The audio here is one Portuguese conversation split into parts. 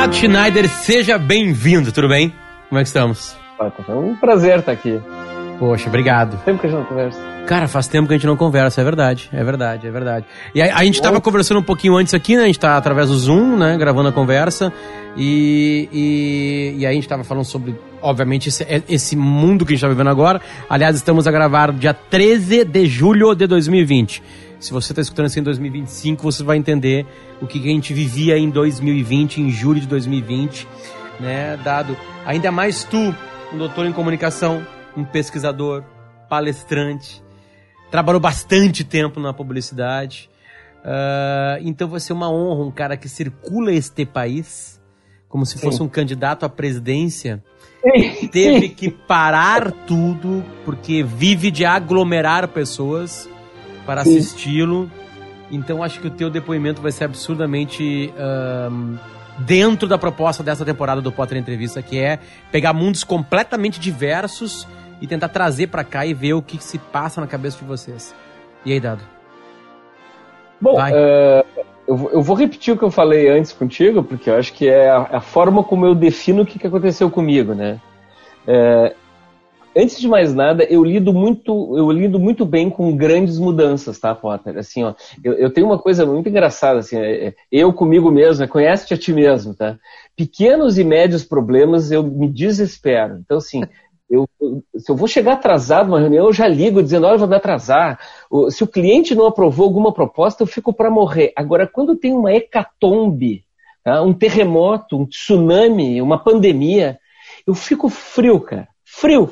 Dado Schneider, seja bem-vindo, tudo bem? Como é que estamos? É um prazer estar aqui. Poxa, obrigado. Faz tempo que a gente não conversa. Cara, faz tempo que a gente não conversa, é verdade. E a gente tava conversando um pouquinho antes aqui, né? A gente tá através do Zoom, né? Gravando a conversa. E aí a gente tava falando sobre, obviamente, esse mundo que a gente tá vivendo agora. Aliás, estamos a gravar dia 13 de julho de 2020. Se você tá escutando isso em 2025, você vai entender o que a gente vivia em 2020, em julho de 2020, né? Dado, ainda mais tu, um doutor em comunicação, um pesquisador, palestrante, trabalhou bastante tempo na publicidade, então vai ser uma honra um cara que circula este país como se fosse um candidato à presidência, teve que parar tudo porque vive de aglomerar pessoas para assisti-lo. Então acho que o teu depoimento vai ser absurdamente dentro da proposta dessa temporada do Potter Entrevista, que é pegar mundos completamente diversos e tentar trazer pra cá e ver o que se passa na cabeça de vocês. E aí, Dado? Bom, eu vou repetir o que eu falei antes contigo, porque eu acho que é a forma como eu defino o que aconteceu comigo, né? Antes de mais nada, eu lido muito bem com grandes mudanças, tá, Potter? Assim, ó, eu tenho uma coisa muito engraçada, assim, eu comigo mesmo, conhece-te a ti mesmo, tá? Pequenos e médios problemas, eu me desespero. Então, assim... Se eu vou chegar atrasado numa reunião, eu já ligo dizendo, olha, eu vou me atrasar. Se o cliente não aprovou alguma proposta, eu fico para morrer. Agora, quando tem uma hecatombe, tá? Um terremoto, um tsunami, uma pandemia, eu fico frio, cara. Frio.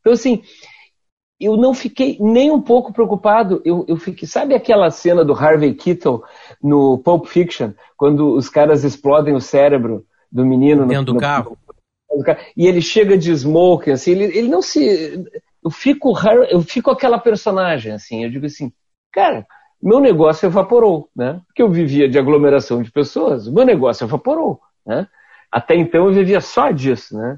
Então, assim, eu não fiquei nem um pouco preocupado. Eu fiquei, sabe aquela cena do Harvey Keitel no Pulp Fiction, quando os caras explodem o cérebro do menino dentro do carro? E ele chega de smoking, assim, ele não se... Eu fico aquela personagem, assim, eu digo assim, cara, meu negócio evaporou, né? Porque eu vivia de aglomeração de pessoas, meu negócio evaporou, né? Até então eu vivia só disso, né?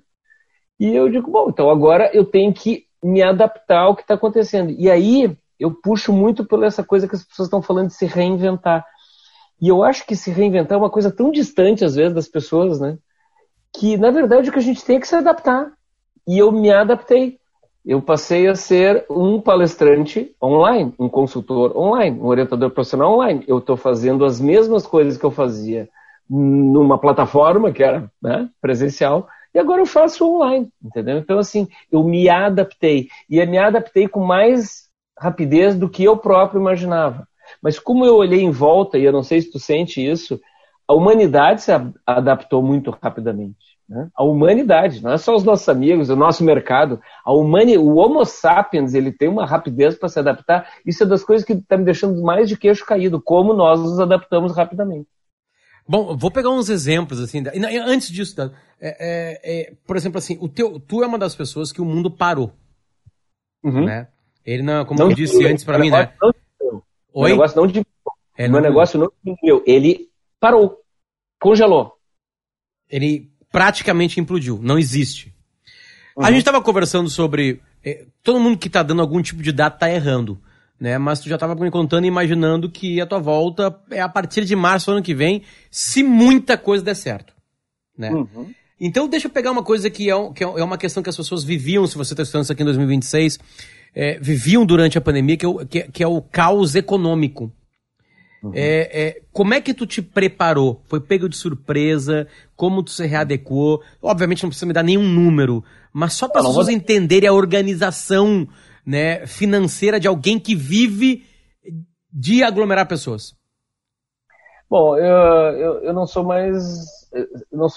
E eu digo, bom, então agora eu tenho que me adaptar ao que está acontecendo. E aí eu puxo muito por essa coisa que as pessoas estão falando de se reinventar. E eu acho que se reinventar é uma coisa tão distante, às vezes, das pessoas, né? Que, na verdade, o que a gente tem é que se adaptar. E eu me adaptei. Eu passei a ser um palestrante online, um consultor online, um orientador profissional online. Eu estou fazendo as mesmas coisas que eu fazia numa plataforma, que era, né, presencial, e agora eu faço online, entendeu? Então, assim, eu me adaptei. E eu me adaptei com mais rapidez do que eu próprio imaginava. Mas como eu olhei em volta, e eu não sei se tu sente isso, a humanidade se adaptou muito rapidamente, né? A humanidade, não é só os nossos amigos, o nosso mercado. O Homo sapiens, ele tem uma rapidez para se adaptar. Isso é das coisas que está me deixando mais de queixo caído, como nós nos adaptamos rapidamente. Bom, vou pegar uns exemplos, assim. Antes disso, por exemplo, assim, tu é uma das pessoas que o mundo parou. Uhum. Né? Ele não, como não eu disse antes para mim, né? O negócio não diminuiu. O meu negócio não diminuiu. Ele... parou, congelou. Ele praticamente implodiu, não existe. Uhum. A gente estava conversando sobre... todo mundo que está dando algum tipo de data está errando, né? Mas tu já estava me contando e imaginando que a tua volta é a partir de março do ano que vem, se muita coisa der certo, né? Uhum. Então deixa eu pegar uma coisa que é uma questão que as pessoas viviam, se você está estudando isso aqui em 2026, viviam durante a pandemia, que é o caos econômico. Uhum. Como é que tu te preparou? Foi pego de surpresa? Como tu se readequou? Obviamente não precisa me dar nenhum número, mas só para as pessoas entenderem a organização, né, financeira de alguém que vive de aglomerar pessoas. Bom, eu não sou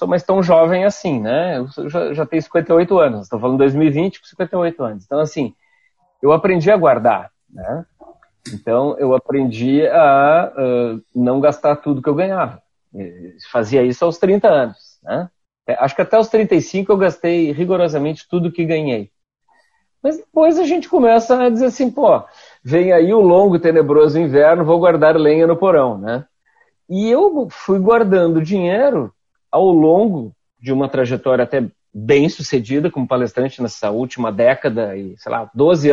mais tão jovem assim, né? Eu já tenho 58 anos, estou falando 2020 com 58 anos. Então, assim, eu aprendi a guardar, né? Então, eu aprendi a não gastar tudo que eu ganhava. Fazia isso aos 30 anos, né? Acho que até os 35 eu gastei rigorosamente tudo que ganhei. Mas depois a gente começa a dizer assim, pô, vem aí o longo e tenebroso inverno, vou guardar lenha no porão, né? E eu fui guardando dinheiro ao longo de uma trajetória até bem sucedida como palestrante nessa última década e, sei lá, 12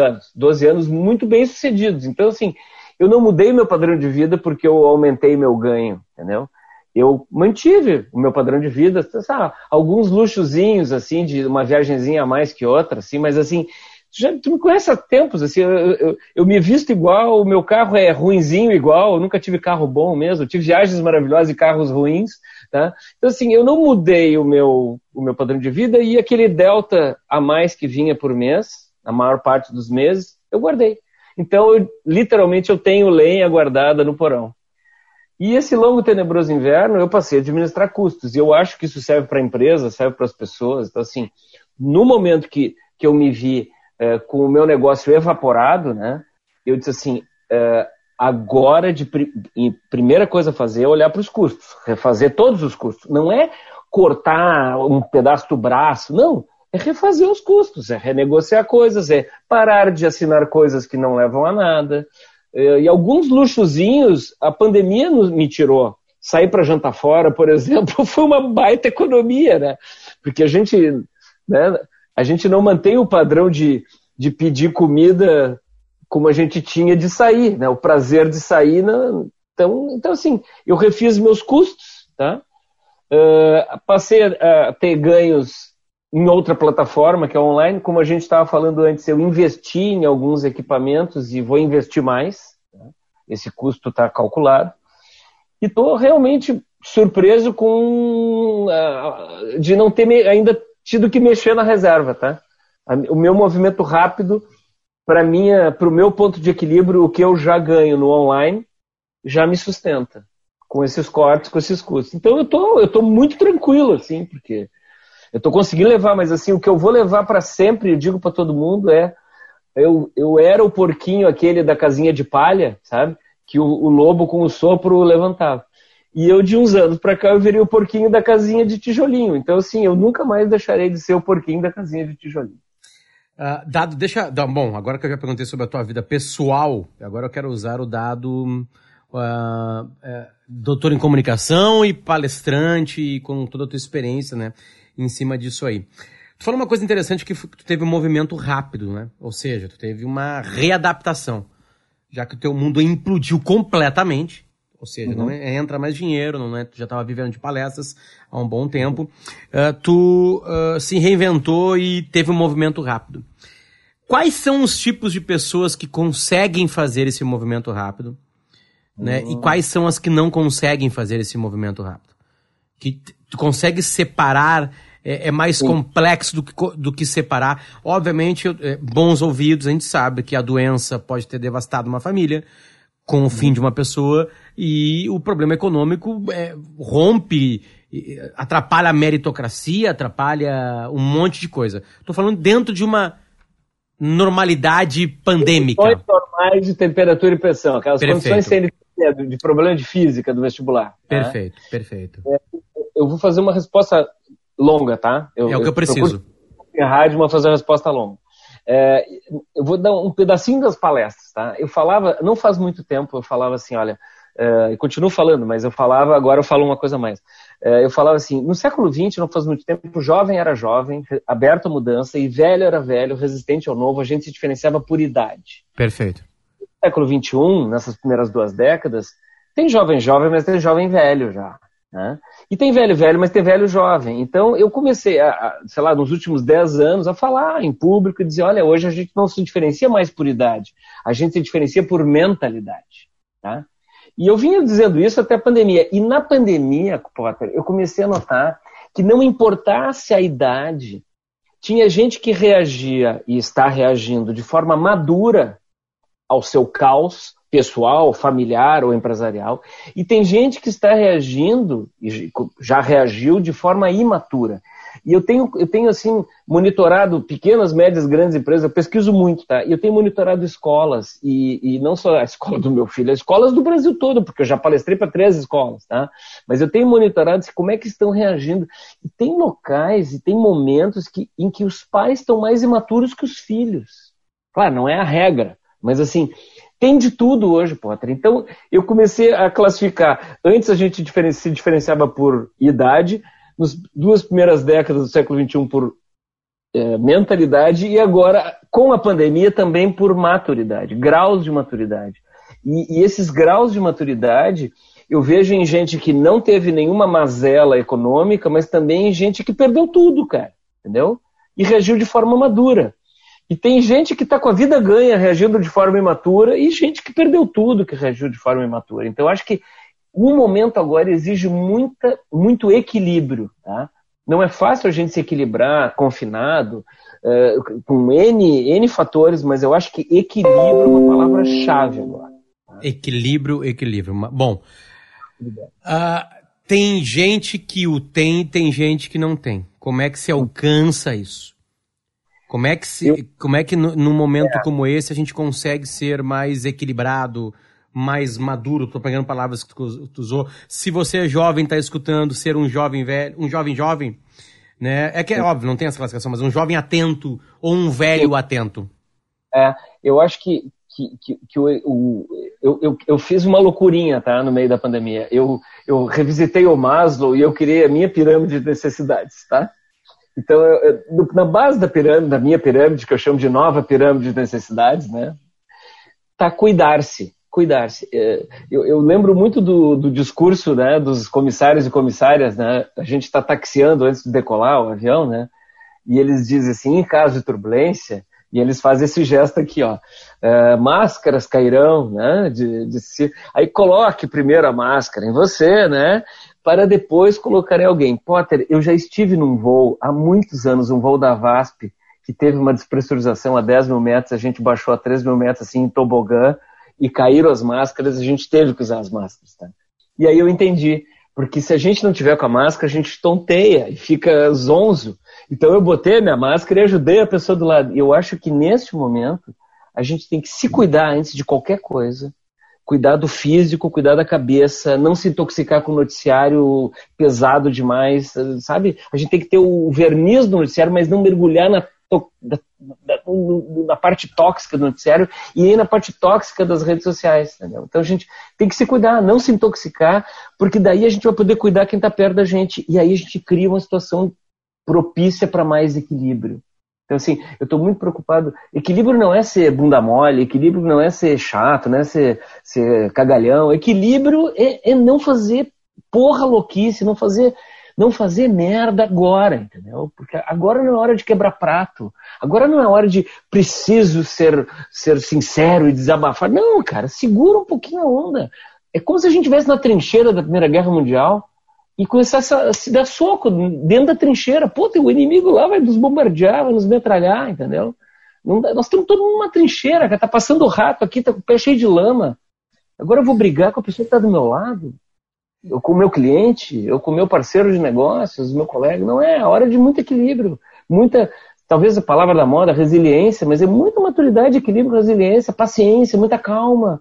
anos muito bem sucedidos. Então, assim, eu não mudei meu padrão de vida porque eu aumentei meu ganho, entendeu? eu mantive o meu padrão de vida, sabe? Alguns luxozinhos, assim, de uma viagenzinha a mais que outra, assim, mas assim, tu me conhece há tempos, assim, eu me visto igual, o meu carro é ruinzinho igual, eu nunca tive carro bom mesmo, eu tive viagens maravilhosas e carros ruins, tá? Então, assim, eu não mudei o meu padrão de vida e aquele delta a mais que vinha por mês, a maior parte dos meses, eu guardei. Então, literalmente, eu tenho lenha guardada no porão. E esse longo tenebroso inverno, eu passei a administrar custos. E eu acho que isso serve para a empresa, serve para as pessoas. Então, assim, no momento que eu me vi com o meu negócio evaporado, né? Eu disse assim, agora, primeira coisa a fazer é olhar para os custos, refazer todos os custos. Não é cortar um pedaço do braço, não. É refazer os custos, é renegociar coisas, é parar de assinar coisas que não levam a nada. E alguns luxozinhos, a pandemia me tirou. Sair para jantar fora, por exemplo, foi uma baita economia, né? Porque a gente... né? A gente não mantém o padrão de pedir comida como a gente tinha de sair, né? O prazer de sair. Não... Então, assim, eu refiz meus custos, tá? Passei a ter ganhos em outra plataforma, que é online. Como a gente estava falando antes, eu investi em alguns equipamentos e vou investir mais. Tá? Esse custo está calculado. E estou realmente surpreso com de não ter ainda... tido que mexer na reserva, tá? O meu movimento rápido, para o meu ponto de equilíbrio, o que eu já ganho no online, já me sustenta com esses cortes, com esses custos. Então eu tô muito tranquilo, assim, porque eu tô conseguindo levar, mas assim, o que eu vou levar para sempre, eu digo para todo mundo, é eu era o porquinho aquele da casinha de palha, sabe? Que o lobo com o sopro levantava. E eu, de uns anos pra cá, eu virei o porquinho da casinha de tijolinho. Então, assim, eu nunca mais deixarei de ser o porquinho da casinha de tijolinho. Dado, deixa... Bom, agora que eu já perguntei sobre a tua vida pessoal, agora eu quero usar o Dado, doutor em comunicação e palestrante, e com toda a tua experiência, né, em cima disso aí. Tu falou uma coisa interessante, que tu teve um movimento rápido, né? Ou seja, tu teve uma readaptação, já que o teu mundo implodiu completamente. Ou seja, não entra mais dinheiro, não é, tu já estava vivendo de palestras há um bom tempo, tu se reinventou e teve um movimento rápido. Quais são os tipos de pessoas que conseguem fazer esse movimento rápido, né? E quais são as que não conseguem fazer esse movimento rápido? Que tu consegue separar, é mais complexo do que separar. Obviamente, bons ouvidos, a gente sabe que a doença pode ter devastado uma família, com o fim de uma pessoa, e o problema econômico rompe, atrapalha a meritocracia, atrapalha um monte de coisa. Estou falando dentro de uma normalidade pandêmica. Condições normais de temperatura e pressão, aquelas condições CNT, de problema de física do vestibular. Perfeito, tá? Perfeito. Eu vou fazer uma resposta longa, tá? É o que eu preciso. Eu rádio, vou fazer uma resposta longa. Eu vou dar um pedacinho das palestras, tá? Eu falava, não faz muito tempo, eu falava assim, olha, eu continuo falando, mas eu falava, agora eu falo uma coisa a mais. Eu falava assim, no século XX, não faz muito tempo, jovem era jovem, aberto à mudança, e velho era velho, resistente ao novo, a gente se diferenciava por idade. Perfeito. No século XXI, nessas primeiras 2 décadas, tem jovem jovem, mas tem jovem velho já, né? E tem velho velho, mas tem velho jovem. Então eu comecei, sei lá, nos últimos 10 anos, a falar em público e dizer, olha, hoje a gente não se diferencia mais por idade, a gente se diferencia por mentalidade, tá? E eu vinha dizendo isso até a pandemia. E na pandemia, Potter, eu comecei a notar que não importasse a idade, tinha gente que reagia e está reagindo de forma madura ao seu caos pessoal, familiar ou empresarial, e tem gente que está reagindo e já reagiu de forma imatura. E eu tenho assim monitorado pequenas, médias, grandes empresas, eu pesquiso muito, tá? E eu tenho monitorado escolas, e não só a escola do meu filho, as escolas do Brasil todo, porque eu já palestrei para 3 escolas, tá? Mas eu tenho monitorado como é que estão reagindo. E tem locais e tem momentos em que os pais estão mais imaturos que os filhos. Claro, não é a regra, mas assim... tem de tudo hoje, Potter. Então, eu comecei a classificar. Antes a gente se diferenciava por idade, nas 2 primeiras décadas do século XXI por mentalidade, e agora, com a pandemia, também por maturidade, graus de maturidade. E esses graus de maturidade, eu vejo em gente que não teve nenhuma mazela econômica, mas também em gente que perdeu tudo, cara, entendeu? E reagiu de forma madura. E tem gente que está com a vida ganha reagindo de forma imatura e gente que perdeu tudo que reagiu de forma imatura. Então, eu acho que o momento agora exige muito equilíbrio, tá? Não é fácil a gente se equilibrar confinado, com N fatores, mas eu acho que equilíbrio é uma palavra-chave agora. Tá? Equilíbrio. Bom, tem gente que o tem e tem gente que não tem. Como é que se alcança isso? Como é que num momento como esse a gente consegue ser mais equilibrado, mais maduro? Estou pegando palavras que tu usou. Se você é jovem, está escutando, ser um jovem velho, um jovem, né? É que é óbvio, não tem essa classificação, mas um jovem atento ou um velho atento. É, eu acho que eu fiz uma loucurinha, tá? No meio da pandemia. Eu revisitei o Maslow e eu criei a minha pirâmide de necessidades, tá? Então, na base da pirâmide, da minha pirâmide, que eu chamo de nova pirâmide de necessidades, né, tá cuidar-se. Eu lembro muito do discurso, né, dos comissários e comissárias, né, a gente está taxiando antes de decolar o avião, né, e eles dizem assim, em caso de turbulência, e eles fazem esse gesto aqui, ó, máscaras cairão, né, aí coloque primeiro a máscara em você, né, para depois colocar em alguém. Potter, eu já estive num voo, há muitos anos, um voo da VASP, que teve uma despressurização a 10 mil metros, a gente baixou a 3 mil metros, assim, em tobogã, e caíram as máscaras, a gente teve que usar as máscaras, tá? E aí eu entendi, porque se a gente não tiver com a máscara, a gente tonteia e fica zonzo. Então eu botei a minha máscara e ajudei a pessoa do lado. E eu acho que neste momento, a gente tem que se cuidar antes de qualquer coisa, cuidar do físico, cuidar da cabeça, não se intoxicar com noticiário pesado demais, sabe? A gente tem que ter o verniz do noticiário, mas não mergulhar na parte tóxica do noticiário e nem na parte tóxica das redes sociais, entendeu? Então a gente tem que se cuidar, não se intoxicar, porque daí a gente vai poder cuidar quem está perto da gente. E aí a gente cria uma situação propícia para mais equilíbrio. Então, assim, eu estou muito preocupado. Equilíbrio não é ser bunda mole, equilíbrio não é ser chato, não é ser cagalhão. Equilíbrio é não fazer porra louquice, não fazer merda agora, entendeu? Porque agora não é hora de quebrar prato. Agora não é hora de preciso ser sincero e desabafar. Não, cara, segura um pouquinho a onda. É como se a gente estivesse na trincheira da Primeira Guerra Mundial e começar a se dar soco dentro da trincheira. Pô, tem o inimigo lá, vai nos bombardear, vai nos metralhar, entendeu? Não dá, nós estamos todos numa trincheira, cara, tá passando o rato aqui, tá com o pé cheio de lama. Agora eu vou brigar com a pessoa que tá do meu lado, eu com o meu cliente, eu com o meu parceiro de negócios, meu colega. Não é hora de muito equilíbrio, muita, talvez a palavra da moda, resiliência, mas é muita maturidade, equilíbrio, resiliência, paciência, muita calma,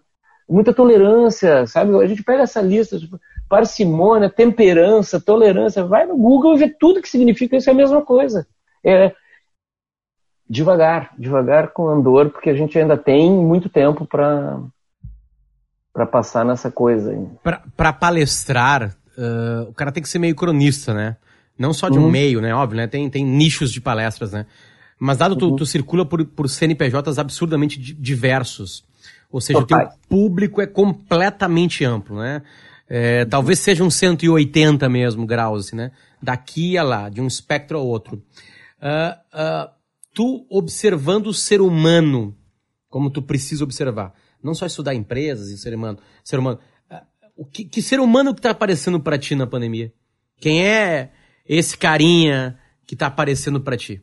muita tolerância, sabe? A gente pega essa lista, tipo, parcimônia, temperança, tolerância, vai no Google e vê tudo que significa isso, é a mesma coisa. É devagar com andor, porque a gente ainda tem muito tempo para passar nessa coisa aí. Para palestrar, o cara tem que ser meio cronista, né? Não só de um meio, né? Óbvio, né? Tem nichos de palestras, né? Mas dado tu circula por CNPJs absurdamente diversos. Ou seja, o teu público é completamente amplo, né? Talvez sejam 180 mesmo graus, né? Daqui a lá, de um espectro ao outro. Tu observando o ser humano, como tu precisa observar, não só estudar empresas e ser humano. Que ser humano que tá aparecendo para ti na pandemia? Quem é esse carinha que tá aparecendo para ti?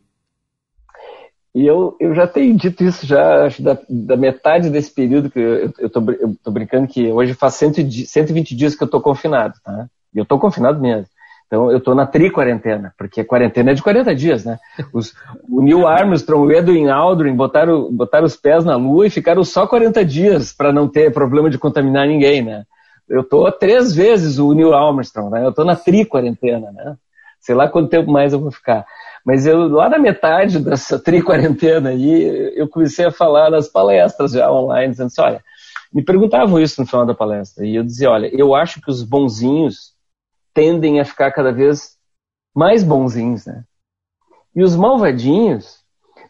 E eu já tenho dito isso já, acho, da metade desse período, que eu tô brincando que hoje faz 120 dias que eu tô confinado, tá? E eu tô confinado mesmo. Então eu tô na tri-quarentena, porque a quarentena é de 40 dias, né? O Neil Armstrong, o Edwin Aldrin botaram os pés na lua e ficaram só 40 dias para não ter problema de contaminar ninguém, né? Eu tô 3 vezes o Neil Armstrong, né? Eu tô na tri-quarentena, né? Sei lá quanto tempo mais eu vou ficar. Mas eu, lá na metade dessa tri-quarentena aí, eu comecei a falar nas palestras já online, dizendo assim, olha, me perguntavam isso no final da palestra, e eu dizia, olha, eu acho que os bonzinhos tendem a ficar cada vez mais bonzinhos, né? E os malvadinhos,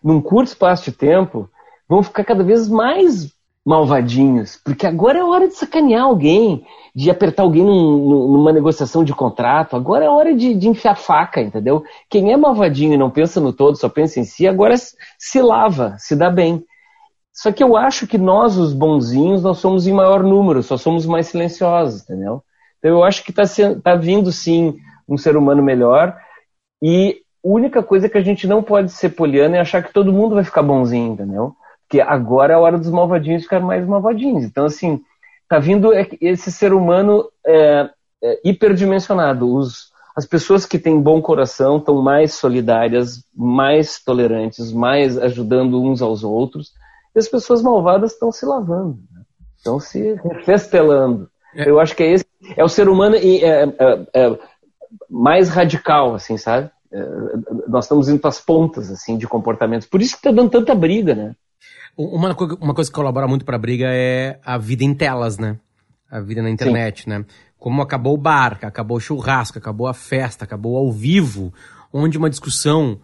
num curto espaço de tempo, vão ficar cada vez mais malvadinhos, porque agora é hora de sacanear alguém, de apertar alguém numa negociação de contrato, agora é hora de enfiar faca, entendeu? Quem é malvadinho e não pensa no todo, só pensa em si, agora se lava, se dá bem. Só que eu acho que nós, os bonzinhos, nós somos em maior número, só somos mais silenciosos, entendeu? Então eu acho que tá vindo, sim, um ser humano melhor, e a única coisa que a gente não pode ser poliana é achar que todo mundo vai ficar bonzinho, entendeu? Porque agora é a hora dos malvadinhos ficar mais malvadinhos. Então, assim, tá vindo esse ser humano hiperdimensionado. As pessoas que têm bom coração estão mais solidárias, mais tolerantes, mais ajudando uns aos outros. E as pessoas malvadas estão se lavando, né? Estão se refestelando. Eu acho que esse é o ser humano mais radical, assim, sabe? Nós estamos indo para as pontas, assim, de comportamentos. Por isso que está dando tanta briga, né? Uma coisa que colabora muito para a briga é a vida em telas, né? A vida na internet, sim, né? Como acabou o bar, acabou o churrasco, acabou a festa, acabou ao vivo, onde uma discussão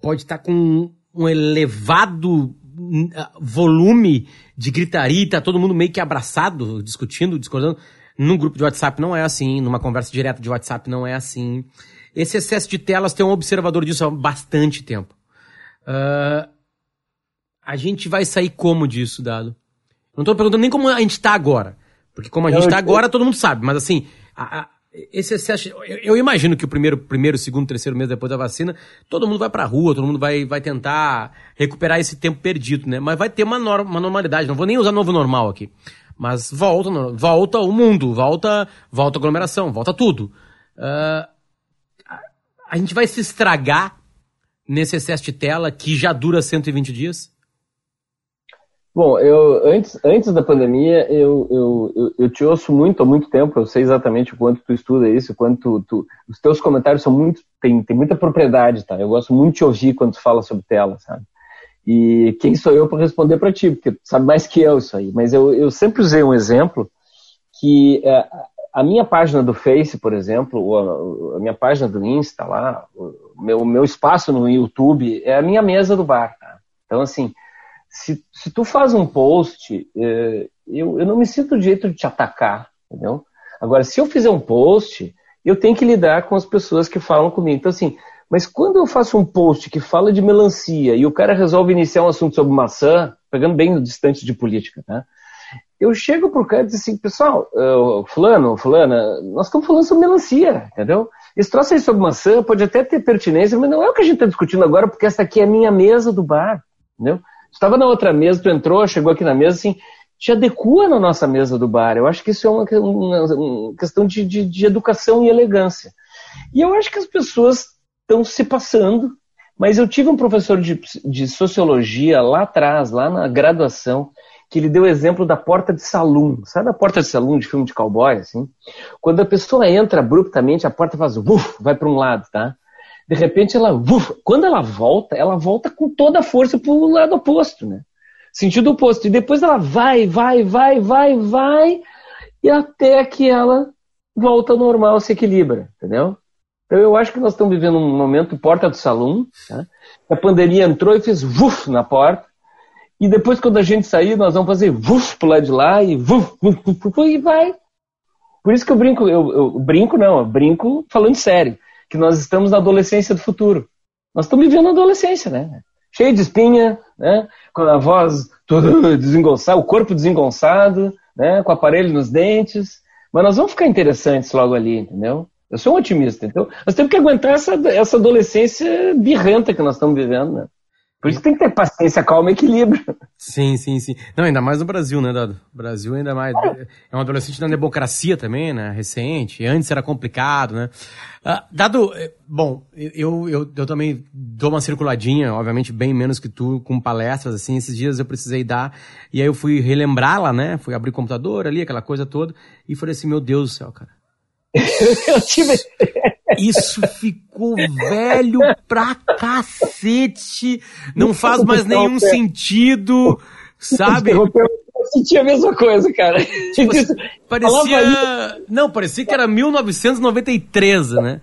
pode estar com um elevado volume de gritaria, tá todo mundo meio que abraçado, discutindo, discordando. Num grupo de WhatsApp não é assim, numa conversa direta de WhatsApp não é assim. Esse excesso de telas, tem um observador disso há bastante tempo. A gente vai sair como disso, Dado? Não tô perguntando nem como a gente tá agora, porque como a gente tá agora, todo mundo sabe, mas assim, esse excesso, eu imagino que o primeiro, segundo, terceiro mês depois da vacina, todo mundo vai pra rua, todo mundo vai tentar recuperar esse tempo perdido, né? Mas vai ter uma normalidade, não vou nem usar novo normal aqui, mas volta o mundo, volta a aglomeração, volta tudo. A gente vai se estragar nesse excesso de tela que já dura 120 dias? Bom, antes da pandemia, eu te ouço muito há muito tempo, eu sei exatamente o quanto tu estuda isso, o quanto os teus comentários são muito, tem muita propriedade, tá? Eu gosto muito de te ouvir quando tu fala sobre tela, sabe? E quem sou eu para responder para ti, porque tu sabe mais que eu isso aí, mas eu sempre usei um exemplo que... a minha página do Face, por exemplo, ou a minha página do Insta lá, o meu espaço no YouTube é a minha mesa do bar, tá? Então, assim, se tu faz um post, eu não me sinto de jeito de te atacar, entendeu? Agora, se eu fizer um post, eu tenho que lidar com as pessoas que falam comigo. Então, assim, mas quando eu faço um post que fala de melancia e o cara resolve iniciar um assunto sobre maçã, pegando bem no distante de política, né? Eu chego pro cara e digo assim, pessoal, fulano, fulana, nós estamos falando sobre melancia, entendeu? Esse troço aí sobre maçã pode até ter pertinência, mas não é o que a gente está discutindo agora, porque essa aqui é a minha mesa do bar, entendeu? Tu estava na outra mesa, tu entrou, chegou aqui na mesa, assim, te adequa na nossa mesa do bar. Eu acho que isso é uma questão de educação e elegância. E eu acho que as pessoas estão se passando, mas eu tive um professor de sociologia lá atrás, lá na graduação, que ele deu o exemplo da porta de salão. Sabe a porta de salão de filme de cowboy, assim? Quando a pessoa entra abruptamente, a porta faz uf, vai para um lado, tá? De repente ela uf, quando ela volta com toda a força para o lado oposto, né? Sentido oposto. E depois ela vai, e até que ela volta ao normal, se equilibra, entendeu? Então eu acho que nós estamos vivendo um momento porta do salão, tá? A pandemia entrou e fez uf na porta. E depois, quando a gente sair, nós vamos fazer vuf pro lado de lá e vuf, vuf, vuf, vuf e vai. Por isso que eu brinco falando sério, que nós estamos na adolescência do futuro. Nós estamos vivendo a adolescência, né? Cheio de espinha, né? Com a voz toda desengonçada, o corpo desengonçado, né? Com o aparelho nos dentes. Mas nós vamos ficar interessantes logo ali, entendeu? Eu sou um otimista, então nós temos que aguentar essa adolescência birrenta que nós estamos vivendo, né? Por isso tem que ter paciência, calma e equilíbrio. Sim, sim, sim. Não, ainda mais no Brasil, né, Dado? O Brasil ainda mais... É um adolescente na democracia também, né? Recente. Antes era complicado, né? Dado, bom, eu também dou uma circuladinha, obviamente bem menos que tu, com palestras, assim. Esses dias eu precisei dar. E aí eu fui relembrá-la, né? Fui abrir o computador ali, aquela coisa toda. E falei assim, meu Deus do céu, cara. Eu tive... Isso ficou velho pra cacete, não faz mais nenhum sentido, sabe? Eu senti a mesma coisa, cara. Tipo, parecia que era 1993, né?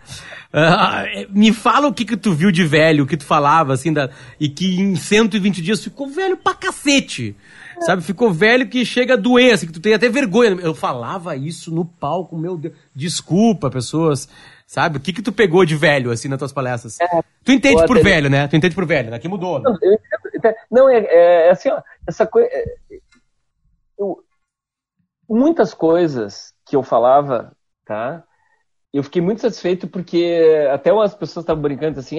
Me fala o que tu viu de velho, o que tu falava, assim, e que em 120 dias ficou velho pra cacete. sabe? Ficou velho que chega a doer, assim, que tu tem até vergonha. Eu falava isso no palco, meu Deus. Desculpa, pessoas, sabe? O que que tu pegou de velho, assim, nas tuas palestras? É, tu entende pode, por velho, né? Tu entende por velho, né? Que mudou, né? Não, é assim, ó, essa coisa... muitas coisas que eu falava, tá? Eu fiquei muito satisfeito porque até umas pessoas estavam brincando assim,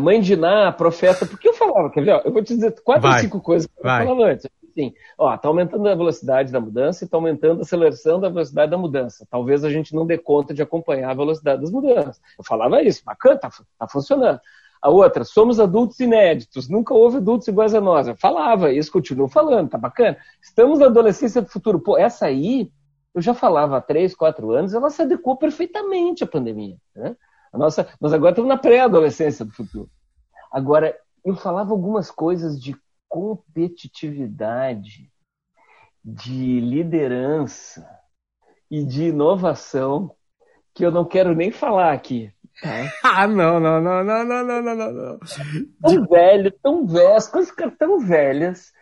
mãe de Iná, profeta, porque eu falava, quer ver? Ó, eu vou te dizer 4 ou 5 coisas que eu falava antes. Assim, ó, tá aumentando a velocidade da mudança e tá aumentando a aceleração da velocidade da mudança. Talvez a gente não dê conta de acompanhar a velocidade das mudanças. Eu falava isso, bacana, tá funcionando. A outra, somos adultos inéditos, nunca houve adultos iguais a nós. Eu falava, isso continuo falando, tá bacana. Estamos na adolescência do futuro. Pô, essa aí, eu já falava há 3, 4 anos, ela se adequou perfeitamente à pandemia, né? Nós agora estamos na pré-adolescência do futuro. Agora, eu falava algumas coisas de competitividade, de liderança e de inovação que eu não quero nem falar aqui. Ah, não. Tão velhas, coisas tão velhas,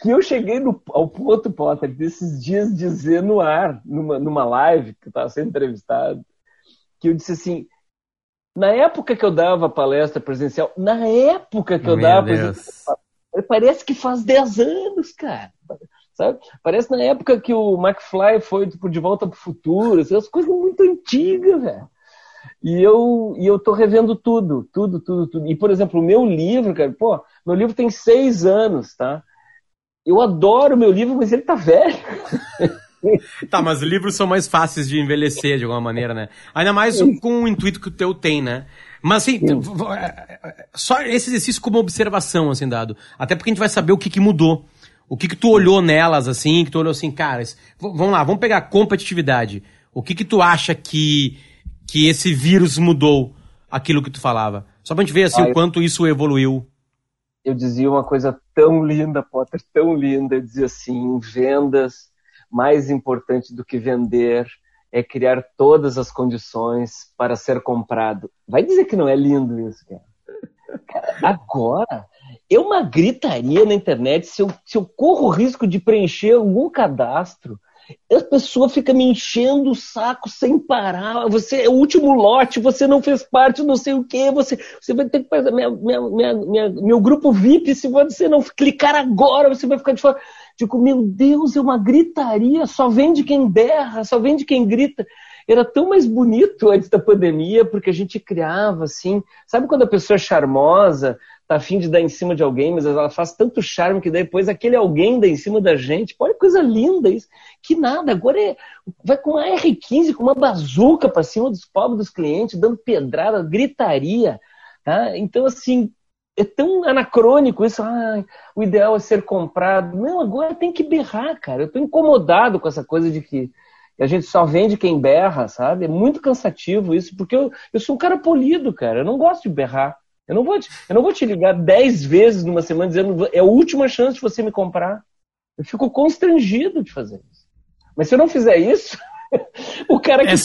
que eu cheguei ao ponto, Potter, desses dias dizer no ar, numa live que eu estava sendo entrevistado, que eu disse assim, na época que eu dava palestra presencial, parece que faz 10 anos, cara. Sabe? Parece na época que o McFly foi De Volta pro Futuro, assim, as coisas muito antigas, velho. E eu tô revendo tudo. E, por exemplo, o meu livro, cara, meu livro tem 6 anos, tá? Eu adoro o meu livro, mas ele tá velho. Tá, mas livros são mais fáceis de envelhecer, de alguma maneira, né? Ainda mais com o intuito que o teu tem, né? Mas, assim, só esse exercício como observação, assim, Dado. Até porque a gente vai saber o que mudou. O que tu olhou nelas, assim, que tu olhou assim, cara, vamos lá, vamos pegar a competitividade. O que tu acha que esse vírus mudou aquilo que tu falava? Só pra gente ver assim, o quanto isso evoluiu. Eu dizia uma coisa tão linda, Potter, tão linda. Eu dizia assim, vendas, mais importante do que vender é criar todas as condições para ser comprado. Vai dizer que não é lindo isso, cara? Agora, é uma gritaria na internet se eu corro o risco de preencher algum cadastro. As pessoas ficam me enchendo o saco sem parar. Você é o último lote, você não fez parte, não sei o quê. Você vai ter que fazer meu grupo VIP. Se você não clicar agora, você vai ficar de fora. Digo, meu Deus, é uma gritaria. Só vende quem berra, só vende quem grita. Era tão mais bonito antes da pandemia, porque a gente criava assim. Sabe quando a pessoa é charmosa, tá afim de dar em cima de alguém, mas ela faz tanto charme que depois aquele alguém dá em cima da gente? Olha que coisa linda isso. Que nada, agora vai com a R15, com uma bazuca pra cima dos pobres dos clientes, dando pedrada, gritaria, tá? Então, assim, é tão anacrônico isso. O ideal é ser comprado. Não, agora tem que berrar, cara. Eu tô incomodado com essa coisa de que a gente só vende quem berra, sabe? É muito cansativo isso, porque eu sou um cara polido, cara. Eu não gosto de berrar. Eu não vou te ligar 10 vezes numa semana dizendo é a última chance de você me comprar. Eu fico constrangido de fazer isso. Mas se eu não fizer isso, o cara que... É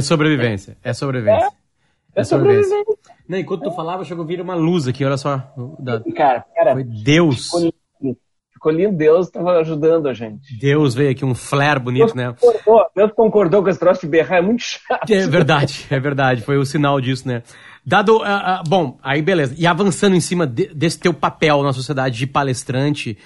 sobrevivência. Não, enquanto tu falava, chegou a vir uma luz aqui, olha só. Cara, foi Deus. Ficou lindo, Deus estava ajudando a gente. Deus veio aqui, um flare bonito, Deus, né? Deus concordou com esse troço de berrar, é muito chato. É verdade, foi o sinal disso, né? Dado, bom, aí beleza. E avançando em cima desse teu papel na sociedade de palestrante,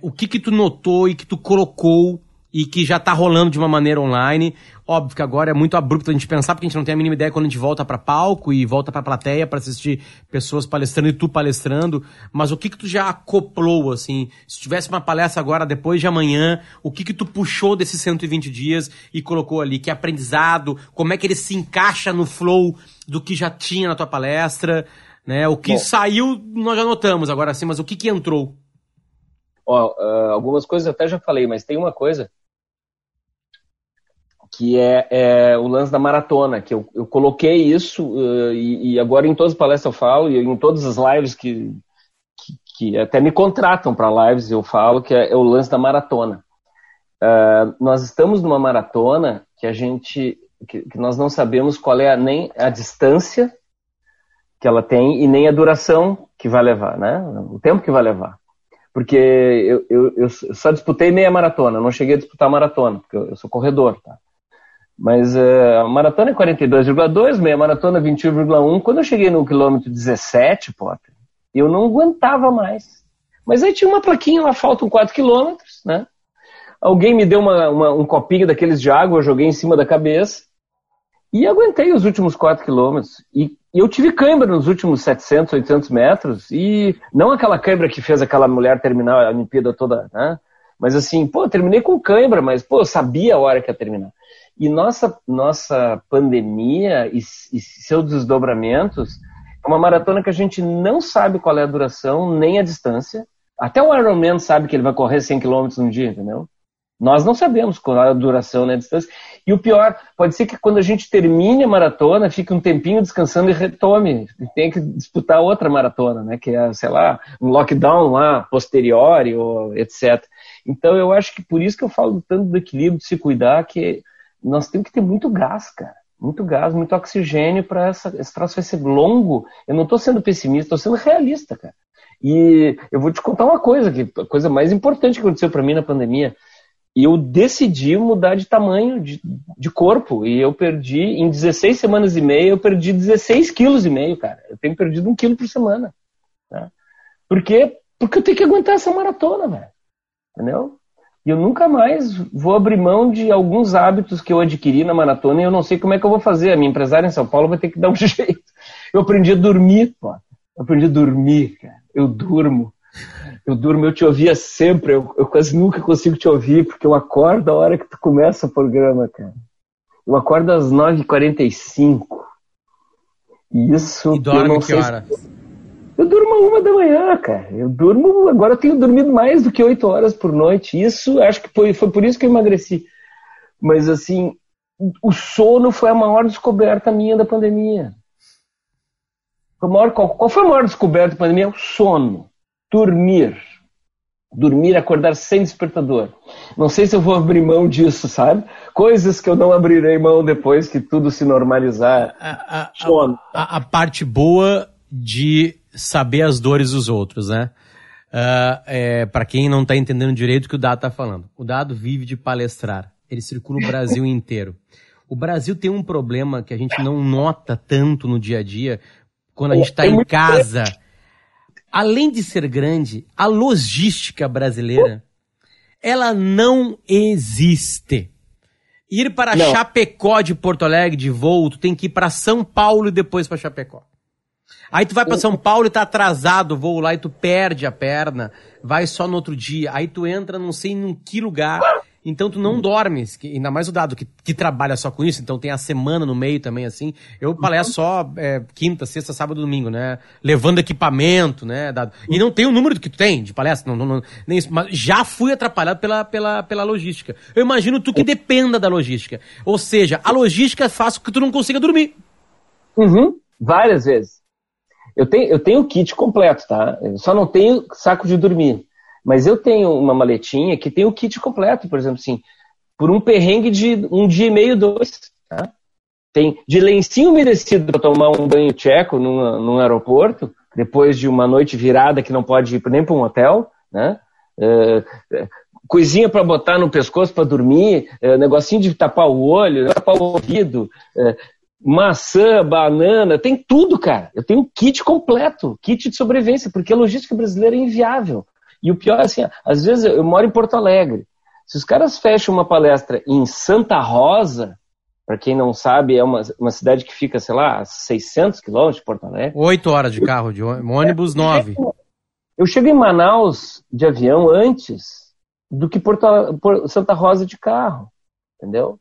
o que tu notou e que tu colocou e que já tá rolando de uma maneira online? Óbvio que agora é muito abrupto a gente pensar, porque a gente não tem a mínima ideia quando a gente volta pra palco e volta pra plateia pra assistir pessoas palestrando e tu palestrando, mas o que tu já acoplou, assim, se tivesse uma palestra agora, depois de amanhã, o que tu puxou desses 120 dias e colocou ali, que aprendizado, como é que ele se encaixa no flow do que já tinha na tua palestra, né? O que saiu, nós já notamos agora, assim, mas o que entrou? Algumas coisas eu até já falei, mas tem uma coisa que é o lance da maratona, que eu coloquei isso e agora em todas as palestras eu falo, e em todas as lives que até me contratam para lives eu falo, que é o lance da maratona. Nós estamos numa maratona que que nós não sabemos qual é nem a distância que ela tem e nem a duração que vai levar, né? O tempo que vai levar. porque eu só disputei meia maratona, não cheguei a disputar maratona, porque eu sou corredor, tá? Mas a maratona é 42,2, meia maratona 21,1. Quando eu cheguei no quilômetro 17, Potter, eu não aguentava mais. Mas aí tinha uma plaquinha lá, faltam 4 quilômetros, né? Alguém me deu um copinho daqueles de água, eu joguei em cima da cabeça e aguentei os últimos 4 quilômetros. E eu tive câimbra nos últimos 700, 800 metros, e não aquela câimbra que fez aquela mulher terminar a Olimpíada toda, né? Mas assim, pô, terminei com câimbra, mas pô, eu sabia a hora que ia terminar. E nossa pandemia e seus desdobramentos é uma maratona que a gente não sabe qual é a duração, nem a distância. Até o Ironman sabe que ele vai correr 100 km no dia, entendeu? Nós não sabemos qual é a duração, né, a distância. E o pior, pode ser que quando a gente termine a maratona, fique um tempinho descansando e retome. Tem que disputar outra maratona, né? Que é, sei lá, um lockdown lá, posterior, ou etc. Então eu acho que por isso que eu falo tanto do equilíbrio, de se cuidar, que nós temos que ter muito gás, cara. Muito gás, muito oxigênio para esse troço vai ser longo. Eu não estou sendo pessimista, estou sendo realista, cara. E eu vou te contar uma coisa, a coisa mais importante que aconteceu para mim na pandemia. Eu decidi mudar de tamanho, de corpo, e eu perdi, em 16 semanas e meia, eu perdi 16,5 quilos, cara. Eu tenho perdido 1 quilo por semana. Tá? Por quê? Porque eu tenho que aguentar essa maratona, velho. Entendeu? E eu nunca mais vou abrir mão de alguns hábitos que eu adquiri na maratona, e eu não sei como é que eu vou fazer. A minha empresária em São Paulo vai ter que dar um jeito. Eu aprendi a dormir, pô. Eu aprendi a dormir, cara. Eu durmo, eu te ouvia sempre, eu quase nunca consigo te ouvir, porque eu acordo a hora que tu começa o programa, cara. Eu acordo às 9h45. Isso. E dorme que hora? Eu durmo 1h da manhã, cara. Agora eu tenho dormido mais do que 8 horas por noite. Isso, acho que foi por isso que eu emagreci. Mas assim, o sono foi a maior descoberta minha da pandemia. Qual foi a maior descoberta da pandemia? O sono. Dormir, acordar sem despertador. Não sei se eu vou abrir mão disso, sabe? Coisas que eu não abrirei mão depois que tudo se normalizar. A parte boa de saber as dores dos outros, né? Para quem não tá entendendo direito o que o Dado tá falando. O Dado vive de palestrar. Ele circula o Brasil inteiro. O Brasil tem um problema que a gente não nota tanto no dia a dia quando a gente tá em casa. Além de ser grande, a logística brasileira, ela não existe. Ir para Chapecó de Porto Alegre de voo, tu tem que ir para São Paulo e depois para Chapecó. Aí tu vai para São Paulo e tá atrasado o voo lá e tu perde a perna, vai só no outro dia. Aí tu entra não sei em que lugar, então tu não dormes. Ainda mais o Dado que trabalha só com isso, então tem a semana no meio também, assim. Eu palestro só quinta, sexta, sábado, domingo, né? Levando equipamento, né, Dado? E não tem o número que tu tem de palestra, não, nem isso. Mas já fui atrapalhado pela logística. Eu imagino tu que dependa da logística. Ou seja, a logística faz com que tu não consiga dormir. Uhum. Várias vezes. Eu tenho o kit completo, tá? Eu só não tenho saco de dormir. Mas eu tenho uma maletinha que tem o kit completo, por exemplo, assim, por um perrengue de 1,5 dias, tá? Tem de lencinho umedecido para tomar um banho tcheco num aeroporto, depois de uma noite virada que não pode ir nem para um hotel, né? Coisinha para botar no pescoço para dormir, negocinho de tapar o olho, tapar o ouvido, maçã, banana, tem tudo, cara. Eu tenho um kit completo, kit de sobrevivência, porque a logística brasileira é inviável. E o pior é assim, às vezes eu moro em Porto Alegre. Se os caras fecham uma palestra em Santa Rosa, para quem não sabe, é uma cidade que fica, sei lá, a 600 quilômetros de Porto Alegre. 8 horas de carro, de ônibus 9. Eu chego em Manaus de avião antes do que Santa Rosa de carro, entendeu?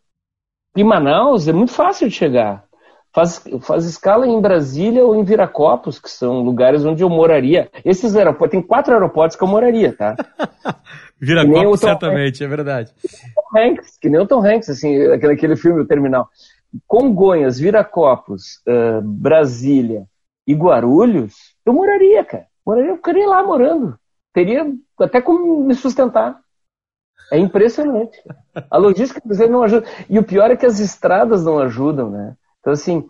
Em Manaus é muito fácil de chegar. Faz escala em Brasília ou em Viracopos, que são lugares onde eu moraria. Esses aeroportos, tem 4 aeroportos que eu moraria, tá? Viracopos, certamente, Hanks. É verdade. Que nem o Tom Hanks, assim, aquele filme, O Terminal. Congonhas, Viracopos, Brasília e Guarulhos, eu moraria, cara. Eu ficaria lá morando. Teria até como me sustentar. É impressionante. A logística, por exemplo, não ajuda. E o pior é que as estradas não ajudam, né? Então, assim,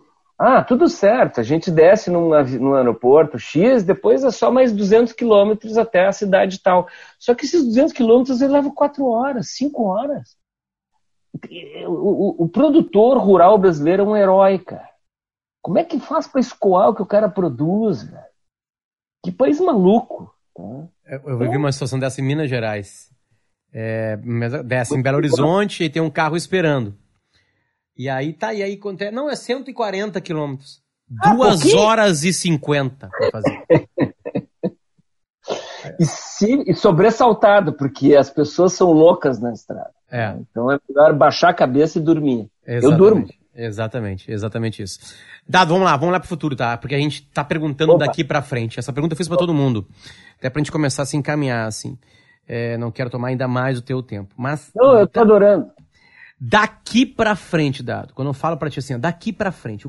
Ah, tudo certo, a gente desce num aeroporto X, depois é só mais 200 quilômetros até a cidade tal. Só que esses 200 quilômetros levam 4 horas, 5 horas. O produtor rural brasileiro é um herói, cara. Como é que faz para escoar o que o cara produz, velho? Que país maluco. Tá? Eu vivi uma situação dessa em Minas Gerais. Desce em Belo Horizonte e tem um carro esperando. E aí tá, e aí quanto é? Não, é 140 quilômetros. 2 horas e 50 pra fazer. E sobressaltado, porque as pessoas são loucas na estrada. É. Então é melhor baixar a cabeça e dormir. Exatamente. Eu durmo. Exatamente isso. Dado, vamos lá pro futuro, tá? Porque a gente tá perguntando daqui pra frente. Essa pergunta eu fiz pra todo mundo. Até pra gente começar a se encaminhar, assim. Não quero tomar ainda mais o teu tempo. Mas, não, eu tô adorando. Daqui pra frente, Dado, quando eu falo pra ti assim, daqui pra frente,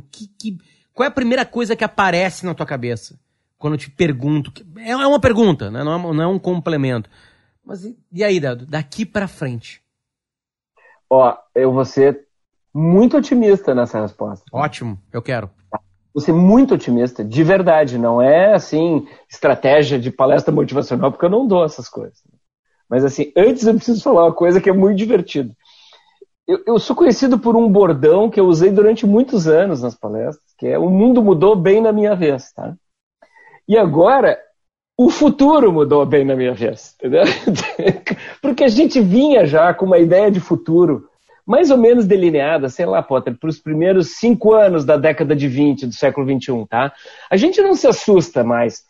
qual é a primeira coisa que aparece na tua cabeça? Quando eu te pergunto, é uma pergunta, né? Não é um complemento. Mas e aí, Dado, daqui pra frente? Ó, eu vou ser muito otimista nessa resposta. Ótimo, eu quero. Vou ser muito otimista, de verdade, não é assim, estratégia de palestra motivacional, porque eu não dou essas coisas. Mas assim, antes eu preciso falar uma coisa que é muito divertida. Eu sou conhecido por um bordão que eu usei durante muitos anos nas palestras, que é: o mundo mudou bem na minha vez, tá? E agora, o futuro mudou bem na minha vez, entendeu? Porque a gente vinha já com uma ideia de futuro mais ou menos delineada, sei lá, Potter, para os primeiros 5 anos da década de 20, do século 21, tá? A gente não se assusta mais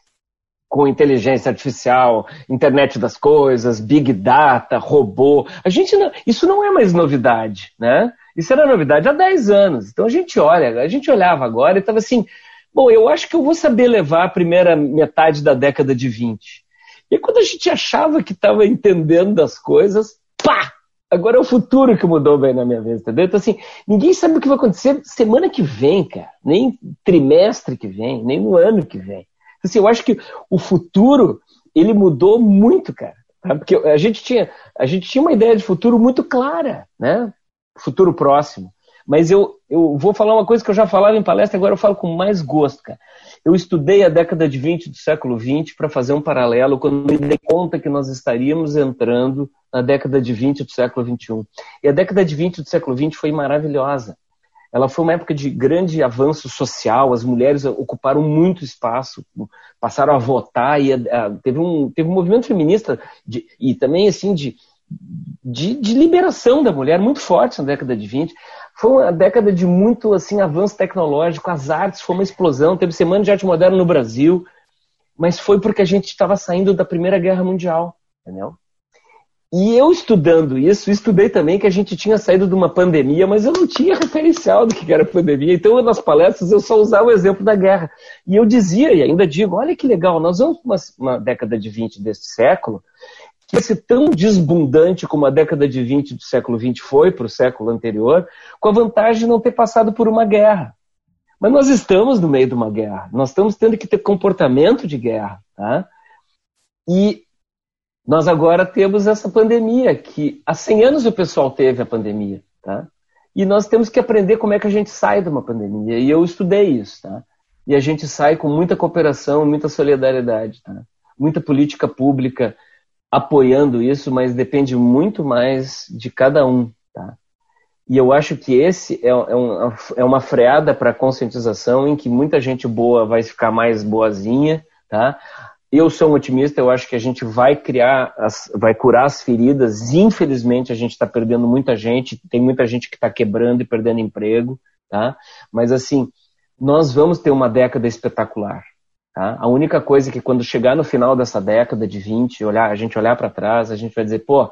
com inteligência artificial, internet das coisas, big data, robô. A gente não, isso não é mais novidade, né? Isso era novidade há 10 anos. Então a gente olhava agora e estava assim, bom, eu acho que eu vou saber levar a primeira metade da década de 20. E quando a gente achava que estava entendendo das coisas, pá! Agora é o futuro que mudou bem na minha vez, entendeu? Então assim, ninguém sabe o que vai acontecer semana que vem, cara. Nem trimestre que vem, nem no ano que vem. Assim, eu acho que o futuro, ele mudou muito, cara. Tá? Porque a gente tinha uma ideia de futuro muito clara, né? Futuro próximo. Mas eu vou falar uma coisa que eu já falava em palestra, agora eu falo com mais gosto, cara. Eu estudei a década de 20 do século 20 para fazer um paralelo quando me dei conta que nós estaríamos entrando na década de 20 do século 21. E a década de 20 do século 20 foi maravilhosa. Ela foi uma época de grande avanço social, as mulheres ocuparam muito espaço, passaram a votar, e teve um movimento feminista e também assim de liberação da mulher muito forte na década de 20. Foi uma década de muito assim, avanço tecnológico, as artes, foi uma explosão, teve Semana de Arte Moderna no Brasil, mas foi porque a gente estava saindo da Primeira Guerra Mundial, entendeu? E eu estudando isso, estudei também que a gente tinha saído de uma pandemia, mas eu não tinha referencial do que era pandemia. Então, nas palestras, eu só usava o exemplo da guerra. E eu dizia, e ainda digo, olha que legal, nós vamos para uma década de 20 deste século, que vai ser tão desbundante como a década de 20 do século 20 foi para o século anterior, com a vantagem de não ter passado por uma guerra. Mas nós estamos no meio de uma guerra. Nós estamos tendo que ter comportamento de guerra, tá? E nós agora temos essa pandemia, que há 100 anos o pessoal teve a pandemia, tá? E nós temos que aprender como é que a gente sai de uma pandemia, e eu estudei isso, tá? E a gente sai com muita cooperação, muita solidariedade, tá? Muita política pública apoiando isso, mas depende muito mais de cada um, tá? E eu acho que esse é uma freada para a conscientização em que muita gente boa vai ficar mais boazinha, tá? Eu sou um otimista, eu acho que a gente vai curar as feridas. Infelizmente, a gente está perdendo muita gente, tem muita gente que está quebrando e perdendo emprego, tá? Mas assim, nós vamos ter uma década espetacular, tá? A única coisa é que quando chegar no final dessa década de 20, a gente olhar para trás, a gente vai dizer, pô,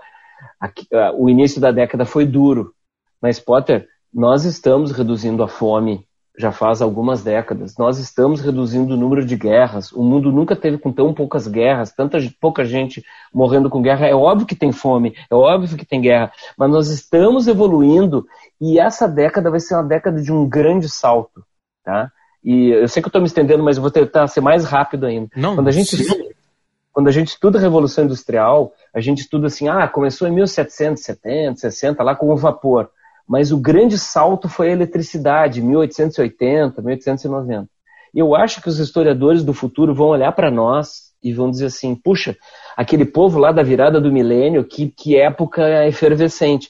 o início da década foi duro, mas Potter, nós estamos reduzindo a fome, já faz algumas décadas, nós estamos reduzindo o número de guerras, o mundo nunca teve com tão poucas guerras, pouca gente morrendo com guerra, é óbvio que tem fome, é óbvio que tem guerra, mas nós estamos evoluindo e essa década vai ser uma década de um grande salto, tá? E eu sei que eu estou me estendendo, mas eu vou tentar ser mais rápido ainda. Não, quando a gente estuda a Revolução Industrial, a gente estuda assim, começou em 1770, 60, lá com o vapor. Mas o grande salto foi a eletricidade, 1880, 1890. Eu acho que os historiadores do futuro vão olhar para nós e vão dizer assim, puxa, aquele povo lá da virada do milênio, que época efervescente.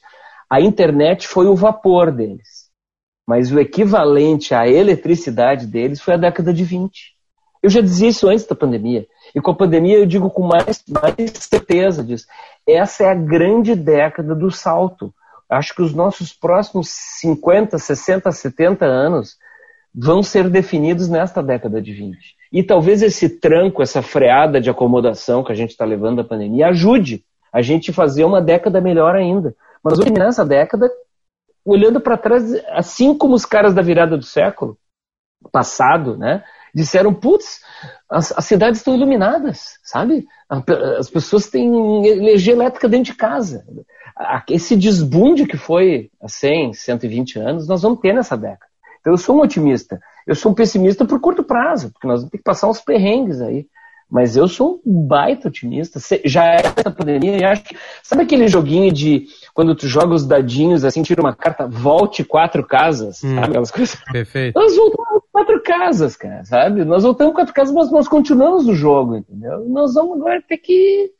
A internet foi o vapor deles, mas o equivalente à eletricidade deles foi a década de 20. Eu já dizia isso antes da pandemia. E com a pandemia eu digo com mais certeza disso. Essa é a grande década do salto. Acho que os nossos próximos 50, 60, 70 anos vão ser definidos nesta década de 20. E talvez esse tranco, essa freada de acomodação que a gente está levando da pandemia ajude a gente a fazer uma década melhor ainda. Mas hoje, nessa década, olhando para trás, assim como os caras da virada do século passado, né? Disseram, putz, as cidades estão iluminadas, sabe? As pessoas têm energia elétrica dentro de casa. Esse desbunde que foi há 100, 120 anos, nós vamos ter nessa década. Então eu sou um otimista. Eu sou um pessimista por curto prazo, porque nós vamos ter que passar uns perrengues aí. Mas eu sou um baita otimista. Já era essa pandemia e acho que... Sabe aquele joguinho de... Quando tu joga os dadinhos, assim, tira uma carta, volte 4 casas, sabe? Aquelas coisas. Perfeito. Nós voltamos 4 casas, cara, sabe? Nós voltamos 4 casas, mas nós continuamos o jogo, entendeu? Nós vamos agora ter que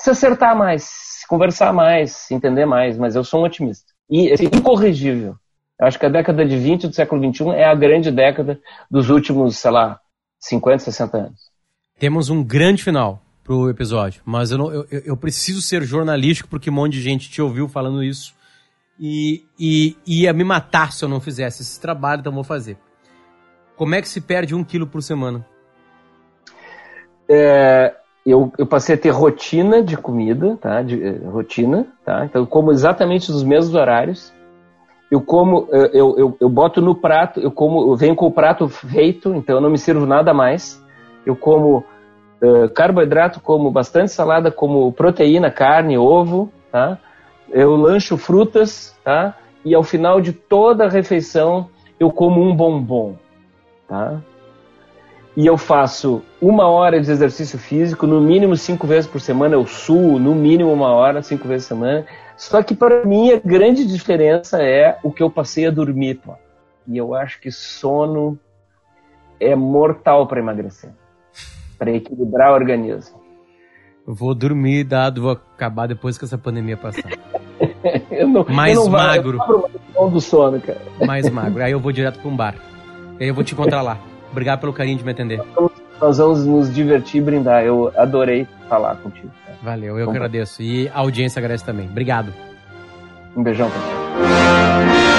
se acertar mais, se conversar mais, se entender mais, mas eu sou um otimista. E é incorrigível. Eu acho que a década de 20 do século XXI é a grande década dos últimos, sei lá, 50, 60 anos. Temos um grande final pro episódio, mas eu preciso ser jornalístico porque um monte de gente te ouviu falando isso e ia me matar se eu não fizesse esse trabalho, então vou fazer. Como é que se perde 1 quilo por semana? Eu passei a ter rotina de comida, tá? Então eu como exatamente nos mesmos horários. Eu como, eu boto no prato, eu venho com o prato feito, então eu não me sirvo nada mais. Eu como carboidrato, como bastante salada, como proteína, carne, ovo, tá? Eu lancho frutas, tá? E ao final de toda a refeição eu como um bombom, tá? E eu faço 1 hora de exercício físico, no mínimo 5 vezes por semana, eu suo, no mínimo 1 hora, 5 vezes por semana. Só que para mim a grande diferença é o que eu passei a dormir, pô. E eu acho que sono é mortal para emagrecer, para equilibrar o organismo. Eu vou dormir, Dado, vou acabar depois que essa pandemia passar. Mais magro. Eu do sono, cara. Mais magro. Aí eu vou direto para um bar. Aí eu vou te encontrar lá. Obrigado pelo carinho de me atender. Nós vamos nos divertir e brindar. Eu adorei falar contigo. Cara. Valeu, eu que agradeço. E a audiência agradece também. Obrigado. Um beijão pra ti.